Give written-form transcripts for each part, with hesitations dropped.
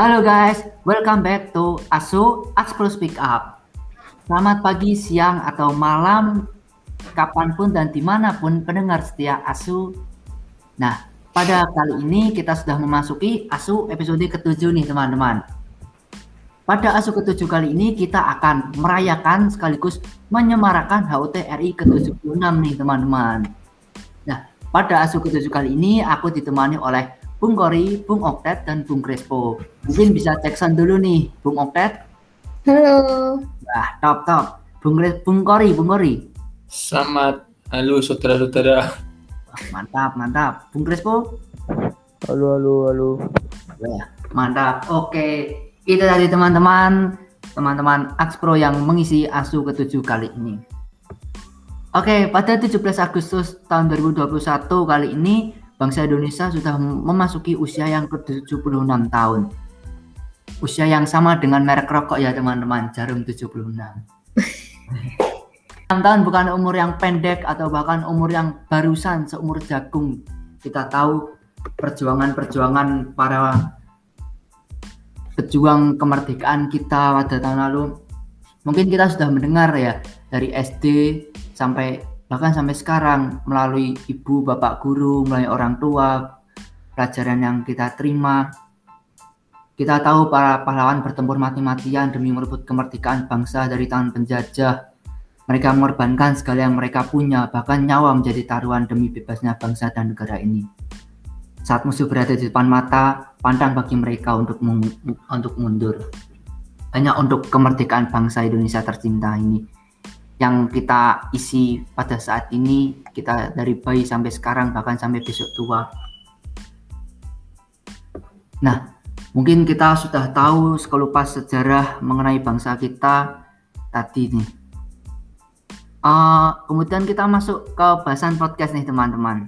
Halo guys, welcome back to Axe Pro Speak Up. Selamat pagi, siang, atau malam, kapanpun dan dimanapun pendengar setia ASU. Nah, pada kali ini kita sudah memasuki ASU episode ke-7 nih teman-teman. Pada ASU ke-7 kali ini kita akan merayakan sekaligus menyemarakan HUT RI ke-76 nih teman-teman. Nah, pada ASU ke-7 kali ini aku ditemani oleh Bung Kori, Bung Oktet, dan Bung Crespo. Mungkin bisa cek sound dulu nih, Bung Oktet. Halo. Nah, top. Bung Kori. Selamat. Halo, saudara-saudara. Mantap. Bung Crespo. Halo. Ya, mantap. Oke, itu tadi teman-teman Axe Pro yang mengisi ASU ke-7 kali ini. Oke, pada 17 Agustus tahun 2021 kali ini, bangsa Indonesia sudah memasuki usia yang ke-76 tahun. Usia yang sama dengan merek rokok ya teman-teman, jarum 76. 6 tahun bukan umur yang pendek atau bahkan umur yang barusan seumur jagung. Kita tahu perjuangan para pejuang kemerdekaan kita pada tahun lalu. Mungkin kita sudah mendengar ya, dari SD sampai sekarang, melalui ibu, bapak guru, melalui orang tua, pelajaran yang kita terima. Kita tahu para pahlawan bertempur mati-matian demi merebut kemerdekaan bangsa dari tangan penjajah. Mereka mengorbankan segala yang mereka punya, bahkan nyawa menjadi taruhan demi bebasnya bangsa dan negara ini. Saat musuh berada di depan mata, pantang bagi mereka untuk mundur. Hanya untuk kemerdekaan bangsa Indonesia tercinta ini. Yang kita isi pada saat ini, kita dari bayi sampai sekarang, bahkan sampai besok tua. Nah, mungkin kita sudah tahu sekelupas sejarah mengenai bangsa kita tadi nih. Kemudian kita masuk ke bahasan podcast nih teman-teman.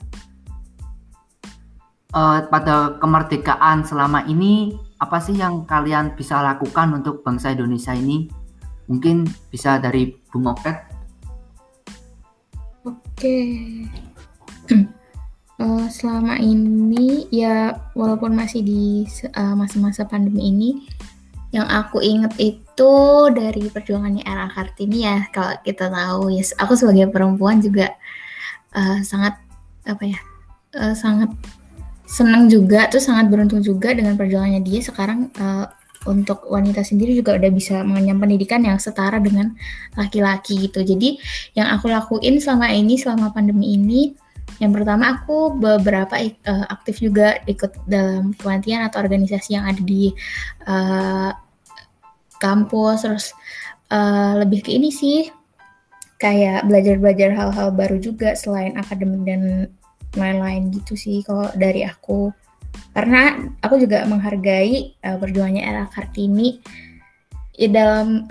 Pada kemerdekaan selama ini, apa sih yang kalian bisa lakukan untuk bangsa Indonesia ini? Mungkin bisa dari Bung Oktet. Oke. Selama ini ya walaupun masih di masa-masa pandemi ini, yang aku inget itu dari perjuangannya R.A. Kartini ya. Kalau kita tahu, yes, aku sebagai perempuan juga sangat senang juga, terus sangat beruntung juga dengan perjuangannya dia. Sekarang untuk wanita sendiri juga udah bisa mengenyam pendidikan yang setara dengan laki-laki gitu. Jadi yang aku lakuin selama pandemi ini, yang pertama aku beberapa aktif juga ikut dalam pelatihan atau organisasi yang ada di kampus. Terus lebih ke ini sih, kayak belajar-belajar hal-hal baru juga selain akademik dan lain-lain gitu sih kalau dari aku. Karena aku juga menghargai perjuangannya R.A. Kartini ya, dalam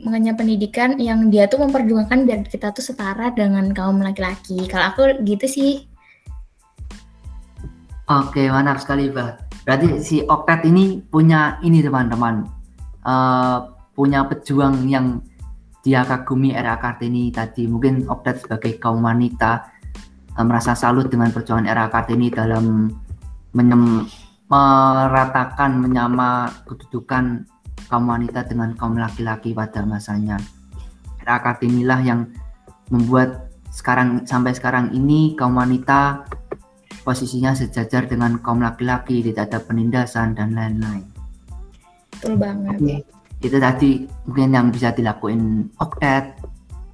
mengenyam pendidikan yang dia tuh memperjuangkan biar kita tuh setara dengan kaum laki-laki. Kalau aku gitu sih. Oke, mantap sekali Mbak. Berarti si Oktet ini punya ini teman-teman, punya pejuang yang dia kagumi, R.A. Kartini tadi. Mungkin Oktet sebagai kaum wanita merasa salut dengan perjuangan R.A. Kartini dalam meratakan menyama kedudukan kaum wanita dengan kaum laki-laki pada masanya. R.A. Kartini lah yang membuat sampai sekarang ini kaum wanita posisinya sejajar dengan kaum laki-laki, tidak ada penindasan dan lain-lain. Betul banget. Oke, itu tadi mungkin yang bisa dilakuin Oktet.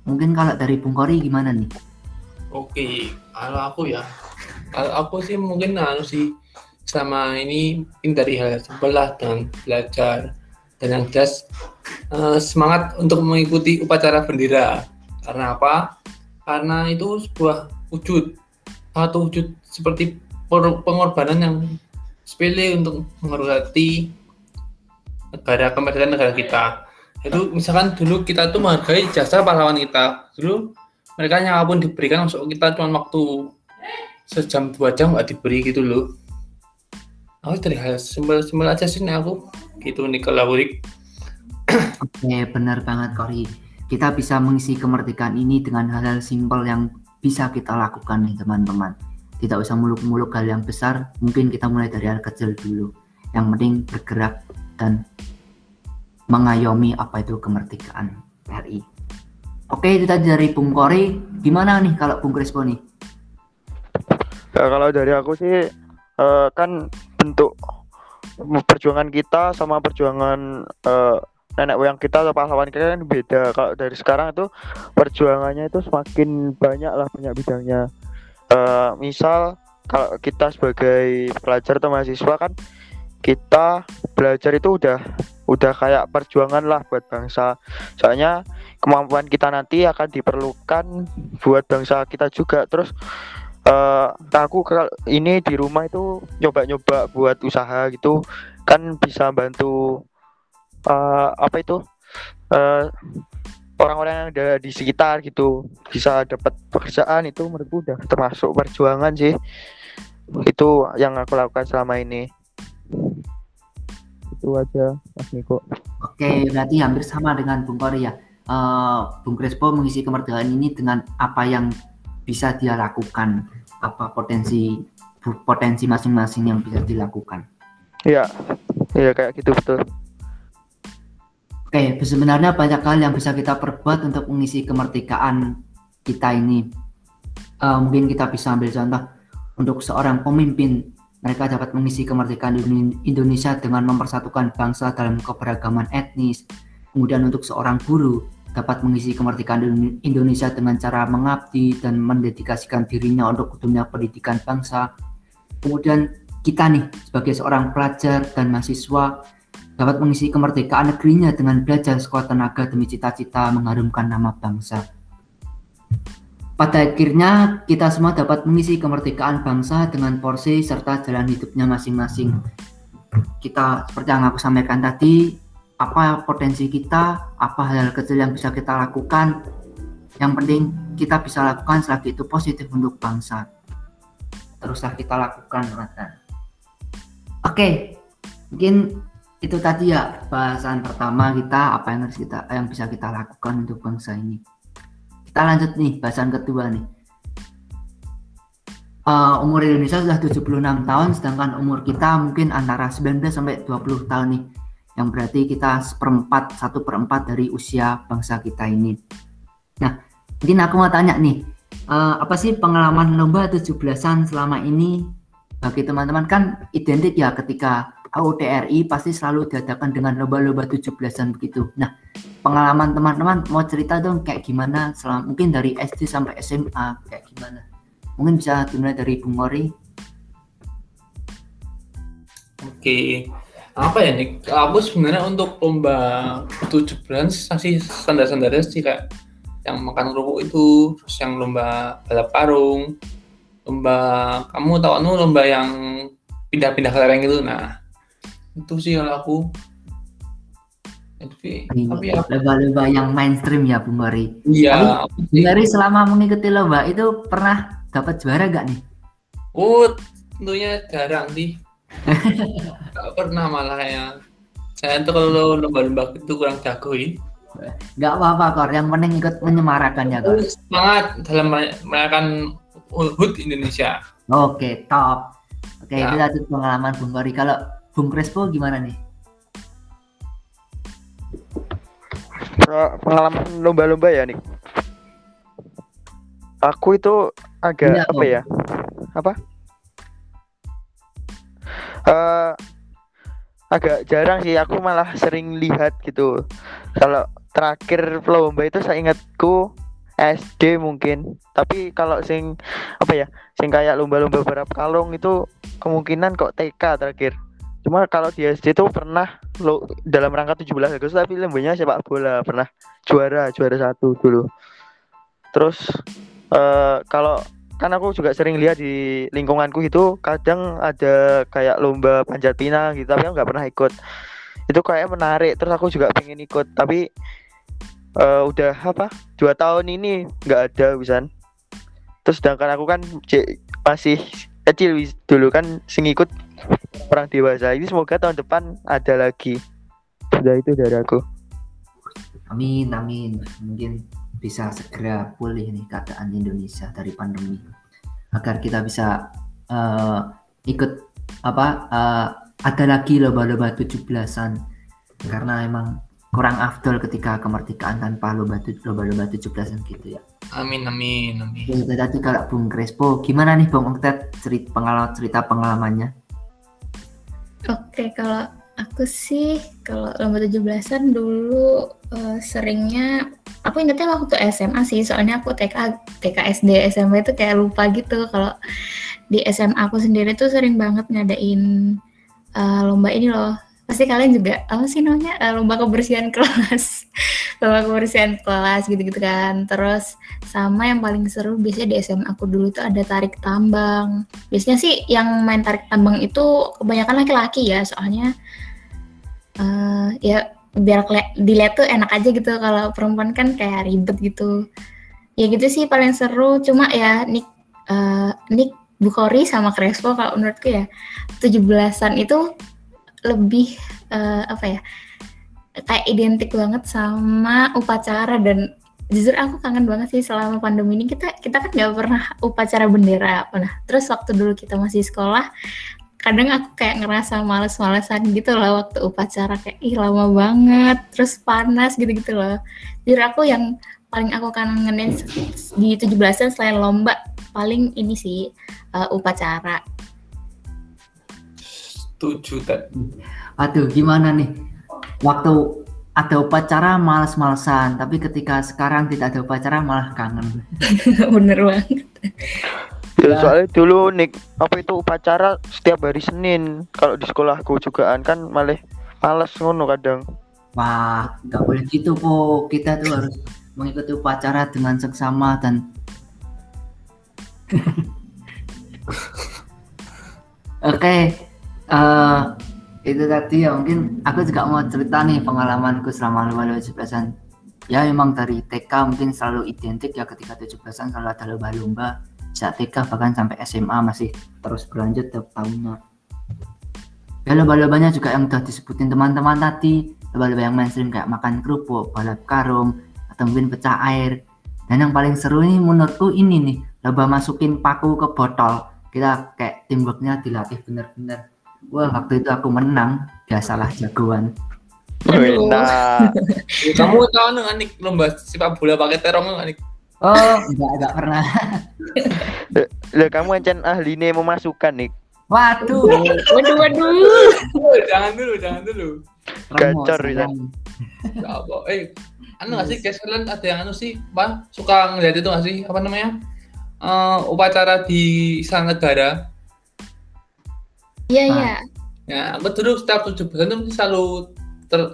Mungkin kalau dari Bung Kori gimana nih? Oke, kalau aku sih mungkin selama ini dari hal sebelah dan belajar, dan yang jelas semangat untuk mengikuti upacara bendera. Karena apa? Karena itu satu wujud seperti pengorbanan yang sepele untuk menghormati negara kemerdekaan negara kita. Itu misalkan dulu kita tuh menghargai jasa pahlawan kita. Dulu mereka yang apapun diberikan, masuk kita cuma waktu sejam 2 jam nggak diberi gitu loh. Aku terlihat sembel aja sih aku gitu nih kalau Rick. Oke, benar banget Kori. Kita bisa mengisi kemerdekaan ini dengan hal-hal simpel yang bisa kita lakukan nih teman-teman. Tidak usah muluk-muluk hal yang besar. Mungkin kita mulai dari hal kecil dulu. Yang penting bergerak dan mengayomi apa itu kemerdekaan RI. Oke, itu tadi dari Bung Kori. Gimana nih kalau Bung Krispo nih? Ya, kalau dari aku sih kan bentuk perjuangan kita sama perjuangan nenek moyang kita, pahlawan kita kan beda. Kalau dari sekarang itu perjuangannya itu semakin banyak lah, banyak bidangnya. Misal kalau kita sebagai pelajar atau mahasiswa kan kita belajar itu udah kayak perjuangan lah buat bangsa. Soalnya kemampuan kita nanti akan diperlukan buat bangsa kita juga. Terus aku ini di rumah itu nyoba-nyoba buat usaha gitu kan, bisa bantu orang-orang yang ada di sekitar gitu, bisa dapat pekerjaan. Itu menurutku udah termasuk perjuangan sih. Itu yang aku lakukan selama ini. Itu aja Mas Niko. Oke, berarti hampir sama dengan Bung Kori ya. Bung Crespo mengisi kemerdekaan ini dengan apa yang bisa dia lakukan, apa potensi masing-masing yang bisa dilakukan. Iya kayak gitu, betul. Oke, sebenarnya banyak hal yang bisa kita perbuat untuk mengisi kemerdekaan kita ini. Mungkin kita bisa ambil contoh untuk seorang pemimpin. Mereka dapat mengisi kemerdekaan Indonesia dengan mempersatukan bangsa dalam keberagaman etnis. Kemudian untuk seorang guru dapat mengisi kemerdekaan Indonesia dengan cara mengabdi dan mendedikasikan dirinya untuk dunia pendidikan bangsa. Kemudian kita nih sebagai seorang pelajar dan mahasiswa dapat mengisi kemerdekaan negerinya dengan belajar sekuat tenaga demi cita-cita mengharumkan nama bangsa. Pada akhirnya, kita semua dapat mengisi kemerdekaan bangsa dengan porsi serta jalan hidupnya masing-masing. Kita, seperti yang aku sampaikan tadi, apa potensi kita, apa hal kecil yang bisa kita lakukan, yang penting kita bisa lakukan selagi itu positif untuk bangsa. Teruslah kita lakukan. Oke, mungkin itu tadi ya bahasan pertama kita, apa yang harus kita, yang bisa kita lakukan untuk bangsa ini. Kita lanjut nih bahasan kedua nih. Umur Indonesia sudah 76 tahun, sedangkan umur kita mungkin antara 19 sampai 20 tahun nih, yang berarti kita 1/4 dari usia bangsa kita ini. Nah, mungkin aku mau tanya nih, apa sih pengalaman lomba 17-an selama ini bagi teman-teman? Kan identik ya ketika HUT RI pasti selalu diadakan dengan lomba-lomba 17-an begitu. Nah, pengalaman teman-teman mau cerita dong kayak gimana selama, mungkin dari SD sampai SMA kayak gimana? Mungkin bisa dimulai dari Bung Mori. Oke. Apa ya nih? Aku sebenarnya untuk lomba 17-an sih standar-standarnya sih, kayak yang makan kerupuk itu, terus yang lomba balap karung, lomba kamu tahu anu lomba yang pindah-pindah kelereng gitu. Nah, itu sih kalau aku. Tapi lomba-lomba yang mainstream ya Bung Mari. Iya. Dari selama mengikuti lomba itu pernah dapat juara nggak nih? Tentunya jarang sih. Nggak pernah, malah ya. Saya tuh kalau lomba-lomba itu kurang jago ya. Nggak apa-apa Kor, yang penting ikut menyemarakan ya Kor. Semangat dalam merayakan HUT Indonesia. Oke, top. Oke, itu tadi pengalaman Bung Mari. Kalau Bung Crespo gimana nih? Pengalaman lomba-lomba ya nih. Aku itu agak agak jarang sih. Aku malah sering lihat gitu. Kalau terakhir lomba itu saya ingatku SD mungkin. Tapi kalau sing kayak lomba-lomba balap kalung itu kemungkinan kok TK terakhir. Cuma kalau di SD tuh pernah dalam rangka 17 Agustus, tapi lombanya sepak bola pernah juara 1 dulu. Terus kalau kan aku juga sering lihat di lingkunganku itu kadang ada kayak lomba panjat pinang gitu, tapi aku nggak pernah ikut. Itu kayak menarik, terus aku juga pengen ikut, tapi udah 2 tahun ini nggak ada wisan. Terus sedangkan aku kan masih kecil dulu kan, sing ikut orang dewasa. Ini semoga tahun depan ada lagi. Sudah, itu dari aku. Amin. Mungkin bisa segera pulih nih keadaan Indonesia dari pandemi, agar kita bisa ikut ada lagi lomba-lomba 17-an karena emang kurang afdol ketika kemerdekaan tanpa lomba-lomba 17-an gitu ya. Amin. Ya, tadi kalau Bung Crespo, gimana nih Bung Oktet cerita pengalamannya? Oke, kalau aku sih kalau lomba 17-an dulu seringnya aku ingatnya waktu SMA sih, soalnya aku TK SD SMP itu kayak lupa gitu. Kalau di SMA aku sendiri tuh sering banget ngadain lomba ini loh. Pasti kalian juga apa sih namanya, lomba kebersihan kelas gitu-gitu kan. Terus sama yang paling seru biasanya di SMA aku dulu tuh ada tarik tambang. Biasanya sih yang main tarik tambang itu kebanyakan laki-laki ya, soalnya ya biar dilihat tuh enak aja gitu, kalau perempuan kan kayak ribet gitu. Ya gitu sih paling seru, cuma ya Nick Bukhori sama Crespo kalau menurutku ya 17-an itu lebih kayak identik banget sama upacara. Dan jujur aku kangen banget sih selama pandemi ini kita kan nggak pernah upacara bendera pernah. Terus waktu dulu kita masih sekolah kadang aku kayak ngerasa males-malesan gitu loh waktu upacara, kayak lama banget terus panas gitu-gitu loh. Jujur aku yang paling aku kangenin di 17-an selain lomba paling ini sih upacara. Aduh, gimana nih? Waktu ada upacara malas-malesan, tapi ketika sekarang tidak ada upacara malah kangen. Bener banget. Ya. Soalnya dulu Nick, apa itu upacara setiap hari Senin. Kalau di sekolahku jugaan kan malah malas ngono kadang. Wah, nggak boleh gitu po. Kita tuh harus mengikuti upacara dengan seksama dan Oke. Itu tadi ya, mungkin aku juga mau cerita nih pengalamanku selama lomba 17-an. Ya emang dari TK mungkin selalu identik ya, ketika 17-an selalu ada lomba-lomba. Sejak TK bahkan sampai SMA masih terus berlanjut tiap tahunnya. Ya lomba-lombanya juga yang udah disebutin teman-teman tadi, lomba-lomba yang mainstream kayak makan kerupuk, balap karung, atau mungkin pecah air. Dan yang paling seru ini menurutku ini nih, lomba masukin paku ke botol. Kita kayak teamworknya dilatih bener-bener. Wah, waktu itu aku menang, biasalah jagoan. Enak. Kamu tahu nggak Nik lomba sepak bola pakai terong nggak Nik? Oh, enggak pernah. Lah kamu encen ahline memasukkan Nik. Waduh. Jangan dulu. Gacor ya. Apa? Anu nggak sih kalian ada yang anu sih, Pak? Suka ngeliat itu nggak sih? Apa namanya? Upacara di Sanegara. Iya. Ya, aku dulu setiap 17-an tuh selalu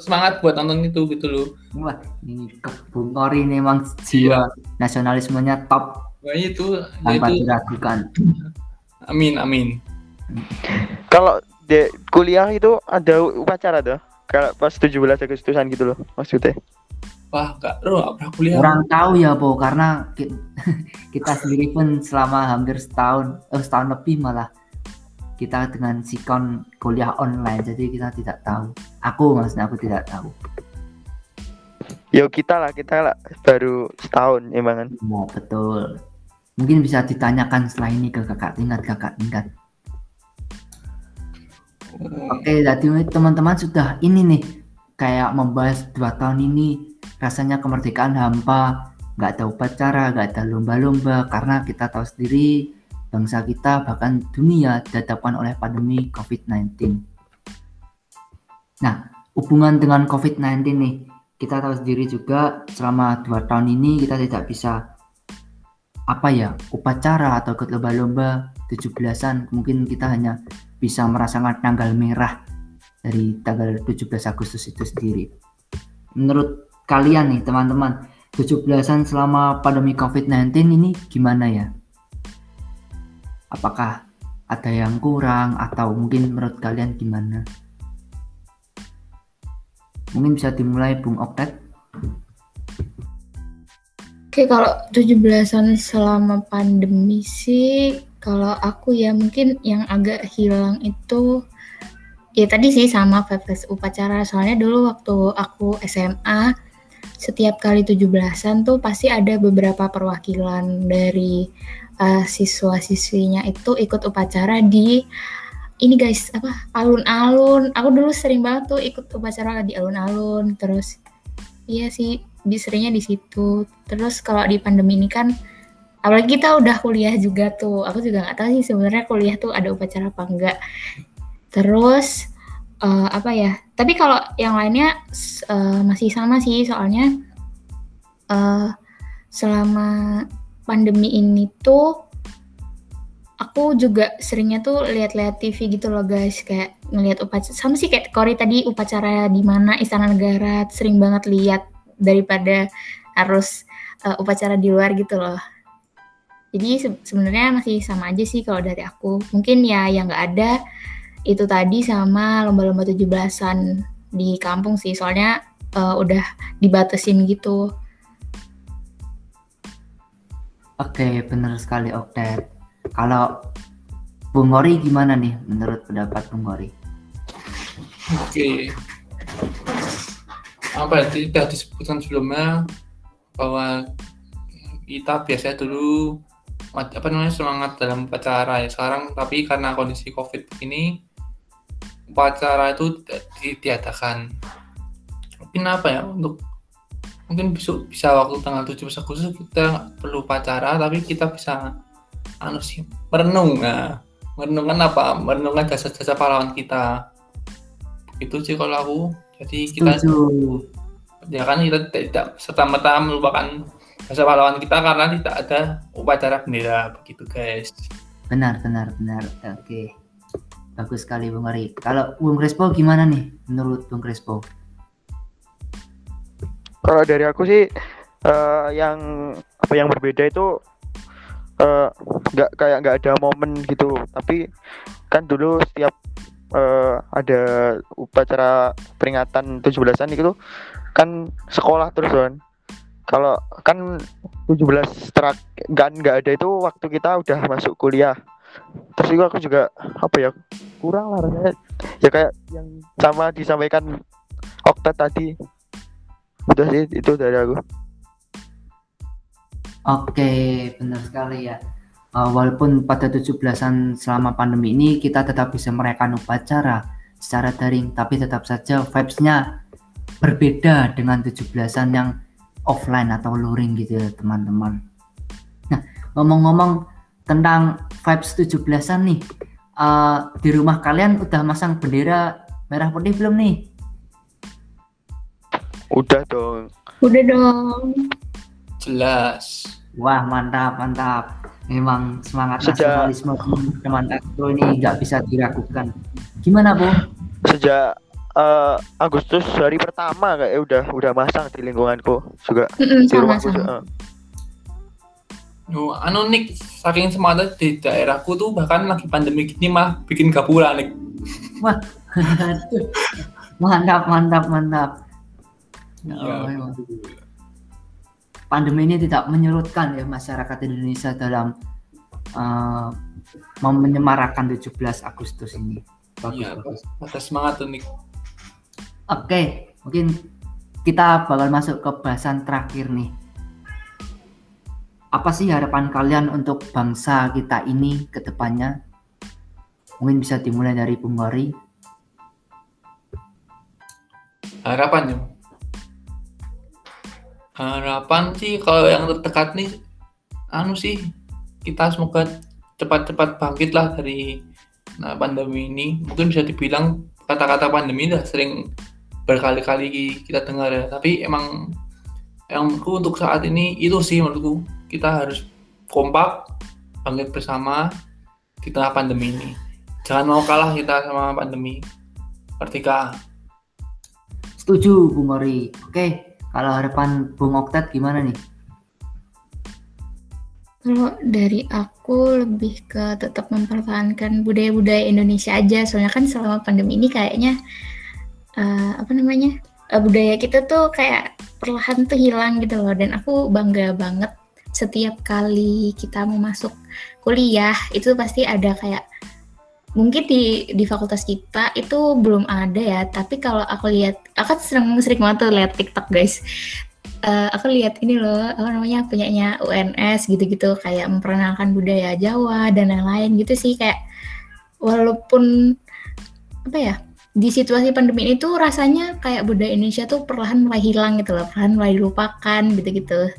semangat buat nonton itu gitu loh. Wah, ini Bung Kori ini emang jiwa nasionalismenya top. Wah, itu tanpa diragukan. Amin. Kalau di kuliah itu ada upacara tuh. Kalau pas 17 Agustusan gitu loh maksudnya. Wah, Kak, lu enggak pernah kuliah. Kurang tahu ya, Po, karena kita sendiri pun selama hampir setahun lebih malah kita dengan sikon kuliah online, jadi kita tidak tahu. Aku tidak tahu. Ya kita lah baru setahun emang kan. Oh, betul. Mungkin bisa ditanyakan setelah ini ke kakak tingkat. Oke, jadi teman-teman sudah ini nih kayak membahas 2 tahun ini rasanya kemerdekaan hampa, nggak ada upacara, nggak ada lomba-lomba karena kita tahu sendiri bangsa kita bahkan dunia dihadapkan oleh pandemi COVID-19. Nah, hubungan dengan COVID-19 nih, kita tahu sendiri juga selama 2 tahun ini kita tidak bisa upacara atau ikut lomba-lomba 17-an. Mungkin kita hanya bisa merasakan tanggal merah dari tanggal 17 Agustus itu sendiri. Menurut kalian nih teman-teman, 17-an selama pandemi COVID-19 ini gimana ya? Apakah ada yang kurang atau mungkin menurut kalian gimana? Mungkin bisa dimulai Bung Oktet. Oke, kalau 17-an selama pandemi sih, kalau aku ya mungkin yang agak hilang itu ya tadi sih sama Febres upacara. Soalnya dulu waktu aku SMA setiap kali 17-an tuh pasti ada beberapa perwakilan dari siswa-siswinya itu ikut upacara di ini guys, apa, alun-alun. Aku dulu sering banget tuh ikut upacara di alun-alun. Terus iya sih, seringnya di situ. Terus kalau di pandemi ini kan, apalagi kita udah kuliah juga tuh. Aku juga nggak tahu sih sebenarnya kuliah tuh ada upacara apa enggak. Terus apa ya? Tapi kalau yang lainnya masih sama sih, soalnya selama pandemi ini tuh aku juga seringnya tuh lihat-lihat TV gitu loh guys, kayak ngelihat upacara. Sama sih kayak Kori tadi, upacara di mana Istana Negara, sering banget lihat daripada harus upacara di luar gitu loh. Jadi sebenarnya masih sama aja sih kalau dari aku. Mungkin ya yang nggak ada itu tadi sama lomba-lomba 17-an di kampung sih. Soalnya udah dibatasin gitu. Oke, benar sekali Oktet. Kalau Bung Hori gimana nih menurut pendapat Bung Hori? Oke. Apa yang sudah disebutkan sebelumnya, bahwa kita biasanya dulu semangat dalam upacara ya sekarang, tapi karena kondisi COVID ini upacara itu diadakan. Mungkin apa ya, untuk mungkin besok bisa waktu tanggal 17 Agustus kita perlu upacara, tapi kita bisa merenung, merenungkan apa? Merenungkan jasa-jasa pahlawan kita. Itu sih kalau aku. Jadi kita ya kan kita tidak serta-merta melupakan masa pahlawan kita karena tidak ada upacara bendera, begitu guys. Benar. Oke. Bagus sekali Bung Ari. Kalau Bung Crespo gimana nih menurut Bung Crespo? Kalau dari aku sih yang berbeda itu nggak ada momen gitu. Tapi kan dulu setiap ada upacara peringatan 17-an gitu kan sekolah terus kan. Kalau kan 17 nggak ada itu waktu kita udah masuk kuliah. Terus itu aku juga kurang lah rasanya. Ya kayak yang sama disampaikan Oktet tadi. Udah sih, itu dari aku. Oke, benar sekali ya. Walaupun pada 17-an selama pandemi ini kita tetap bisa merayakan upacara secara daring, tapi tetap saja vibes-nya berbeda dengan 17-an yang offline atau luring gitu ya teman-teman. Nah, ngomong-ngomong tentang vibes 17-an nih, di rumah kalian udah masang bendera merah putih belum nih? Udah dong. Jelas. Wah, mantap. Memang semangat nasionalisme teman Astro ini nggak bisa diragukan. Gimana Bu? Sejak Agustus hari pertama kayak udah masang di lingkunganku juga, di rumahku juga. Nik, saking semangat di daerahku tuh bahkan lagi pandemi gini mah bikin gapura Nik. Wah, mantap. Ya. Pandemi ini tidak menyurutkan ya masyarakat Indonesia dalam menyemarakan 17 Agustus ini. Bagus. Masa semangat Nik. Oke, mungkin kita bakal masuk ke bahasan terakhir nih. Apa sih harapan kalian untuk bangsa kita ini ke depannya? Mungkin bisa dimulai dari Bung Hori. Harapan sih kalau yang terdekat nih, kita semoga cepat-cepat bangkitlah dari pandemi ini. Mungkin bisa dibilang kata-kata pandemi dah sering berkali-kali kita dengar ya, tapi emang yang menurutku untuk saat ini itu sih, menurutku kita harus kompak, bangkit bersama di tengah pandemi ini. Jangan mau kalah kita sama pandemi. Merdeka. Setuju Bung Hori. Oke, kalau harapan Bung Oktet gimana nih? Kalau dari aku lebih ke tetap mempertahankan budaya-budaya Indonesia aja. Soalnya kan selama pandemi ini kayaknya budaya kita tuh kayak perlahan tuh hilang gitu loh. Dan aku bangga banget setiap kali kita mau masuk kuliah itu pasti ada kayak, mungkin di fakultas kita itu belum ada ya. Tapi kalau aku lihat, aku sering banget tuh lihat TikTok guys. Aku lihat ini loh, punyanya UNS gitu-gitu, kayak memperkenalkan budaya Jawa dan lain-lain gitu sih, kayak walaupun apa ya, di situasi pandemi ini tuh rasanya kayak budaya Indonesia tuh perlahan mulai hilang gitu loh, perlahan mulai dilupakan gitu-gitu.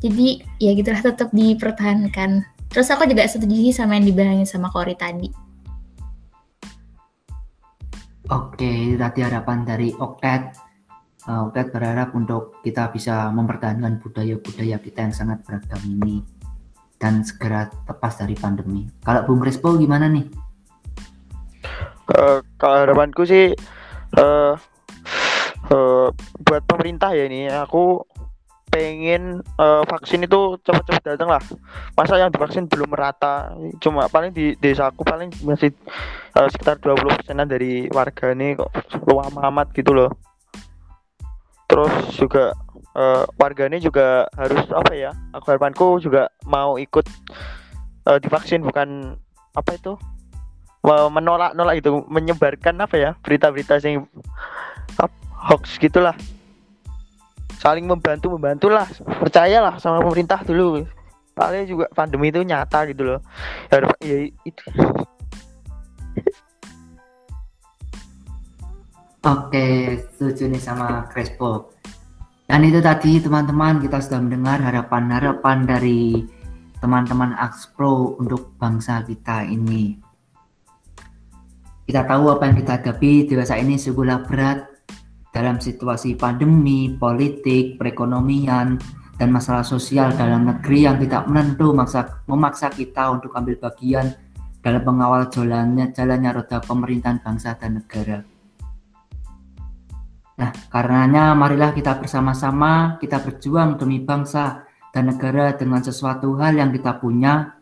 Jadi ya gitulah, tetap dipertahankan. Terus aku juga setuju sih sama yang dibilangin sama Kori tadi. Oke, itu tadi harapan dari Oktet. Oktet berharap untuk kita bisa mempertahankan budaya-budaya kita yang sangat beragam ini dan segera lepas dari pandemi. Kalau Bung Crespo gimana nih? Kalau harapanku sih buat pemerintah ya ini, aku pengen vaksin itu cepat-cepat datang lah. Masa yang divaksin belum merata, cuma paling di desaku paling masih sekitar 20%-an dari warga nih, kok luam amat gitu loh. Terus juga warga ini juga harus apa ya, aku harapanku juga mau ikut divaksin, bukan apa itu menolak-nolak itu, menyebarkan apa ya, berita-berita yang hoax gitulah. Saling membantulah, percayalah sama pemerintah dulu. Paling juga pandemi itu nyata gitu loh. Ya itu. Oke, setuju nih sama Crespo. Dan itu tadi teman-teman, kita sudah mendengar harapan-harapan dari teman-teman Axe Pro untuk bangsa kita ini. Kita tahu apa yang kita hadapi dewasa ini sungguhlah berat dalam situasi pandemi, politik, perekonomian, dan masalah sosial dalam negeri yang tidak menentu memaksa kita untuk ambil bagian dalam mengawal jalannya roda pemerintahan bangsa dan negara. Nah, karenanya marilah kita bersama-sama kita berjuang demi bangsa dan negara dengan sesuatu hal yang kita punya,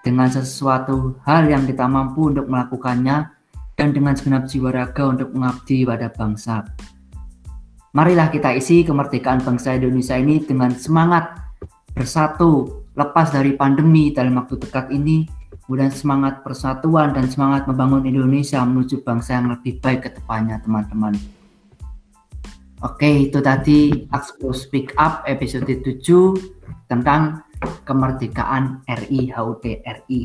dengan sesuatu hal yang kita mampu untuk melakukannya, dan dengan segenap jiwa raga untuk mengabdi pada bangsa. Marilah kita isi kemerdekaan bangsa Indonesia ini dengan semangat bersatu lepas dari pandemi dalam waktu dekat ini, kemudian semangat persatuan dan semangat membangun Indonesia menuju bangsa yang lebih baik ke depannya, teman-teman. Oke, itu tadi Axe Pro Speak Up episode 7 tentang kemerdekaan RI, HUT RI.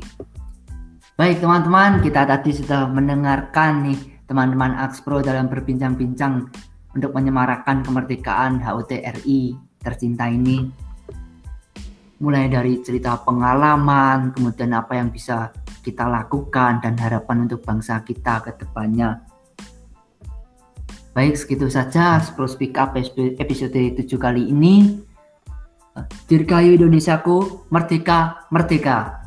Baik teman-teman, kita tadi sudah mendengarkan nih teman-teman Axe Pro dalam berbincang-bincang untuk menyemarakan kemerdekaan HUT RI tercinta ini. Mulai dari cerita pengalaman, kemudian apa yang bisa kita lakukan dan harapan untuk bangsa kita ke depannya. Baik, segitu saja Axe Pro Speak Up episode 7 kali ini. Dirgahayu Indonesiaku, merdeka, merdeka.